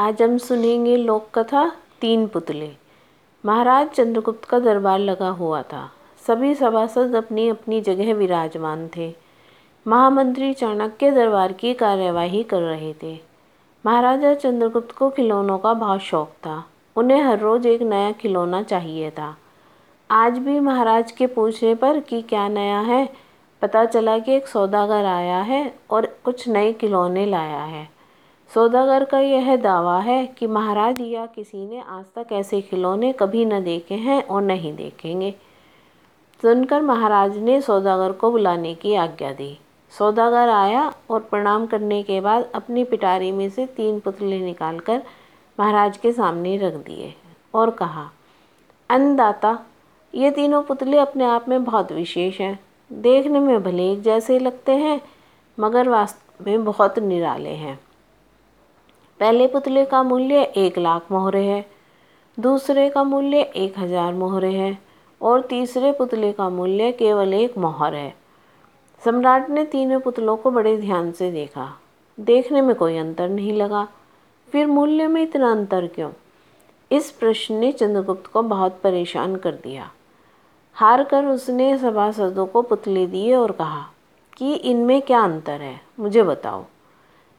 आज हम सुनेंगे लोक कथा तीन पुतले। महाराज चंद्रगुप्त का दरबार लगा हुआ था। सभी सभासद अपनी अपनी जगह विराजमान थे। महामंत्री चाणक्य दरबार की कार्यवाही कर रहे थे। महाराजा चंद्रगुप्त को खिलौनों का बहुत शौक था। उन्हें हर रोज़ एक नया खिलौना चाहिए था। आज भी महाराज के पूछने पर कि क्या नया है, पता चला कि एक सौदागर आया है और कुछ नए खिलौने लाया है। सौदागर का यह दावा है कि महाराज या किसी ने आज तक ऐसे खिलौने कभी न देखे हैं और नहीं देखेंगे। सुनकर महाराज ने सौदागर को बुलाने की आज्ञा दी। सौदागर आया और प्रणाम करने के बाद अपनी पिटारी में से तीन पुतले निकालकर महाराज के सामने रख दिए और कहा, अन्नदाता, ये तीनों पुतले अपने आप में बहुत विशेष हैं। देखने में भले एक जैसे लगते हैं मगर वास्तव में बहुत निराले हैं। पहले पुतले का मूल्य 1,00,000 मोहरे है, दूसरे का मूल्य 1,000 मोहरे है और तीसरे पुतले का मूल्य केवल 1 मोहर है। सम्राट ने तीनों पुतलों को बड़े ध्यान से देखा। देखने में कोई अंतर नहीं लगा, फिर मूल्य में इतना अंतर क्यों? इस प्रश्न ने चंद्रगुप्त को बहुत परेशान कर दिया। हार कर उसने सभासदों को पुतले दिए और कहा कि इनमें क्या अंतर है, मुझे बताओ।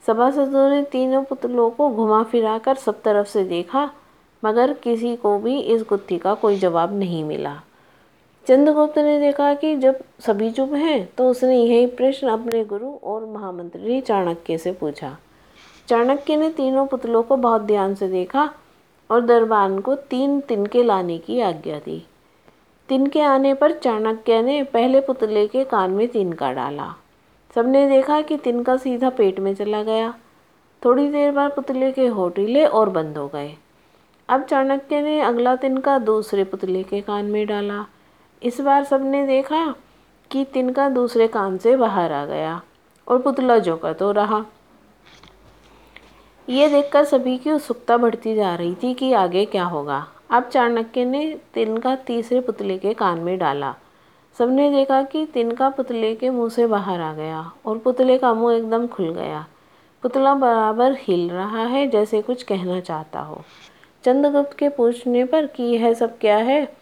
सभासदों ने तीनों पुतलों को घुमा फिरा कर सब तरफ से देखा मगर किसी को भी इस गुत्थी का कोई जवाब नहीं मिला। चंद्रगुप्त ने देखा कि जब सभी चुप हैं तो उसने यही प्रश्न अपने गुरु और महामंत्री चाणक्य से पूछा। चाणक्य ने तीनों पुतलों को बहुत ध्यान से देखा और दरबान को 3 तिनके लाने की आज्ञा दी। तिनके आने पर चाणक्य ने पहले पुतले के कान में तिनका डाला। सबने देखा कि तिनका सीधा पेट में चला गया। थोड़ी देर बाद पुतले के होंठ हिले और बंद हो गए। अब चाणक्य ने अगला तिनका दूसरे पुतले के कान में डाला। इस बार सबने देखा कि तिनका दूसरे कान से बाहर आ गया और पुतला जोका तो रहा। ये देखकर सभी की उत्सुकता बढ़ती जा रही थी कि आगे क्या होगा। अब चाणक्य ने तिनका तीसरे पुतले के कान में डाला। सबने देखा कि तिनका पुतले के मुंह से बाहर आ गया और पुतले का मुंह एकदम खुल गया। पुतला बराबर हिल रहा है जैसे कुछ कहना चाहता हो। चंद्रगुप्त के पूछने पर कि यह सब क्या है,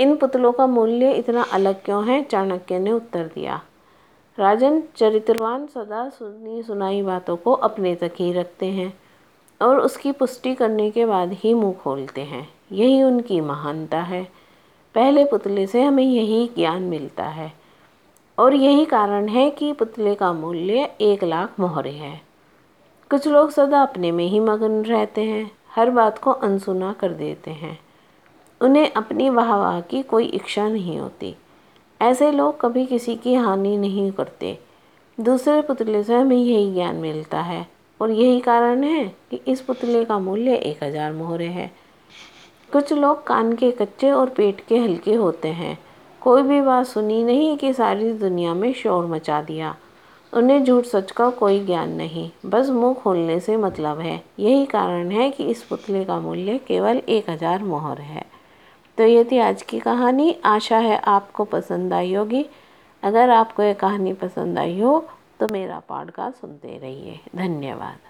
इन पुतलों का मूल्य इतना अलग क्यों है, चाणक्य ने उत्तर दिया, राजन, चरित्रवान सदा सुनी सुनाई बातों को अपने तक ही रखते हैं और उसकी पुष्टि करने के बाद ही मुँह खोलते हैं। यही उनकी महानता है। पहले पुतले से हमें यही ज्ञान मिलता है और यही कारण है कि पुतले का मूल्य 1,00,000 मोहरे है। कुछ लोग सदा अपने में ही मगन रहते हैं, हर बात को अनसुना कर देते हैं। उन्हें अपनी वाहवाह की कोई इच्छा नहीं होती। ऐसे लोग कभी किसी की हानि नहीं करते। दूसरे पुतले से हमें यही ज्ञान मिलता है और यही कारण है कि इस पुतले का मूल्य 1,000 मोहरे है। कुछ लोग कान के कच्चे और पेट के हल्के होते हैं। कोई भी बात सुनी नहीं कि सारी दुनिया में शोर मचा दिया। उन्हें झूठ सच का कोई ज्ञान नहीं, बस मुंह खोलने से मतलब है। यही कारण है कि इस पुतले का मूल्य केवल 1,000 मोहर है। तो ये थी आज की कहानी। आशा है आपको पसंद आई होगी। अगर आपको ये कहानी पसंद आई हो तो मेरा पॉडकास्ट सुनते रहिए। धन्यवाद।